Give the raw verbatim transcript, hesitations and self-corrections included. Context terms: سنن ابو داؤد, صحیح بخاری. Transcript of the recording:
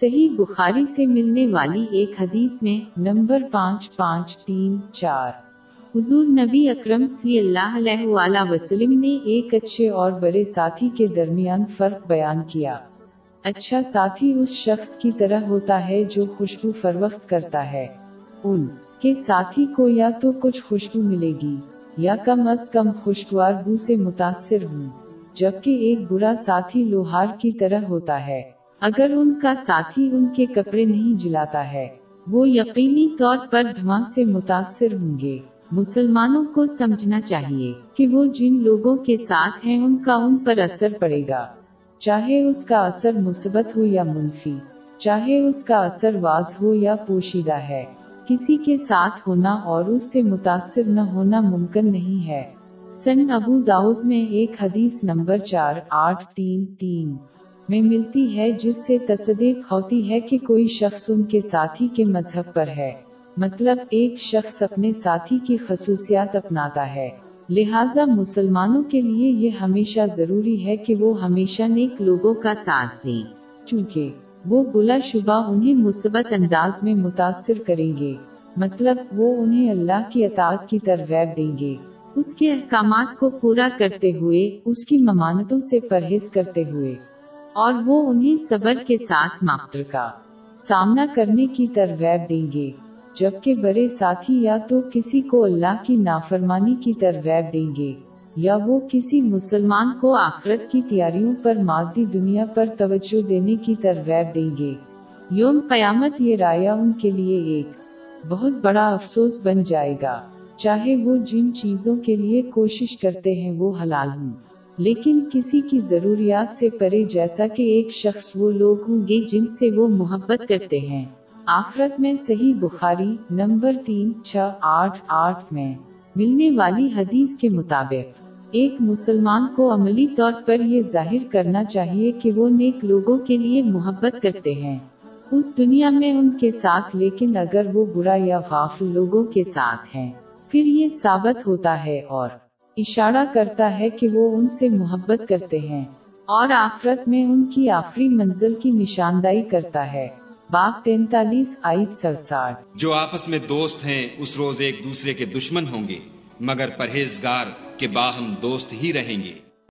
صحیح بخاری سے ملنے والی ایک حدیث میں نمبر پانچ ہزار پانچ سو تین چار حضور نبی اکرم صلی اللہ علیہ وآلہ وسلم نے ایک اچھے اور برے ساتھی کے درمیان فرق بیان کیا۔ اچھا ساتھی اس شخص کی طرح ہوتا ہے جو خوشبو فروخت کرتا ہے، ان کے ساتھی کو یا تو کچھ خوشبو ملے گی یا کم از کم خوشگوار بو سے متاثر ہوں، جبکہ ایک برا ساتھی لوہار کی طرح ہوتا ہے، اگر ان کا ساتھی ان کے کپڑے نہیں جلاتا ہے وہ یقینی طور پر دھواں سے متاثر ہوں گے۔ مسلمانوں کو سمجھنا چاہیے کہ وہ جن لوگوں کے ساتھ ہیں ان کا ان پر اثر پڑے گا، چاہے اس کا اثر مثبت ہو یا منفی، چاہے اس کا اثر واضح ہو یا پوشیدہ ہے۔ کسی کے ساتھ ہونا اور اس سے متاثر نہ ہونا ممکن نہیں ہے۔ سنن ابو داؤد میں ایک حدیث نمبر چار ہزار آٹھ سو تینتیس میں ملتی ہے جس سے تصدیق ہوتی ہے کہ کوئی شخص ان کے ساتھی کے مذہب پر ہے، مطلب ایک شخص اپنے ساتھی کی خصوصیات اپناتا ہے۔ لہٰذا مسلمانوں کے لیے یہ ہمیشہ ضروری ہے کہ وہ ہمیشہ نیک لوگوں کا ساتھ دیں، چونکہ وہ بلا شبہ انہیں مثبت انداز میں متاثر کریں گے، مطلب وہ انہیں اللہ کی اطاعت کی ترغیب دیں گے، اس کے احکامات کو پورا کرتے ہوئے، اس کی ممانتوں سے پرہیز کرتے ہوئے، اور وہ انہیں صبر کے ساتھ مقدر کا سامنا کرنے کی ترغیب دیں گے، جبکہ برے ساتھی یا تو کسی کو اللہ کی نافرمانی کی ترغیب دیں گے یا وہ کسی مسلمان کو آخرت کی تیاریوں پر مادی دنیا پر توجہ دینے کی ترغیب دیں گے۔ یوم قیامت یہ رایا ان کے لیے ایک بہت بڑا افسوس بن جائے گا، چاہے وہ جن چیزوں کے لیے کوشش کرتے ہیں وہ حلال ہوں لیکن کسی کی ضروریات سے پرے، جیسا کہ ایک شخص وہ لوگ ہوں گے جن سے وہ محبت کرتے ہیں۔ آخرت میں صحیح بخاری نمبر تین چھ آٹھ آٹھ میں ملنے والی حدیث کے مطابق ایک مسلمان کو عملی طور پر یہ ظاہر کرنا چاہیے کہ وہ نیک لوگوں کے لیے محبت کرتے ہیں اس دنیا میں ان کے ساتھ، لیکن اگر وہ برا یا غافل لوگوں کے ساتھ ہیں پھر یہ ثابت ہوتا ہے اور اشارہ کرتا ہے کہ وہ ان سے محبت کرتے ہیں اور آخرت میں ان کی آخری منزل کی نشاندہی کرتا ہے۔ باب تینتالیس آیت سڑسٹھ۔ جو آپس میں دوست ہیں اس روز ایک دوسرے کے دشمن ہوں گے مگر پرہیزگار کے باہم دوست ہی رہیں گے۔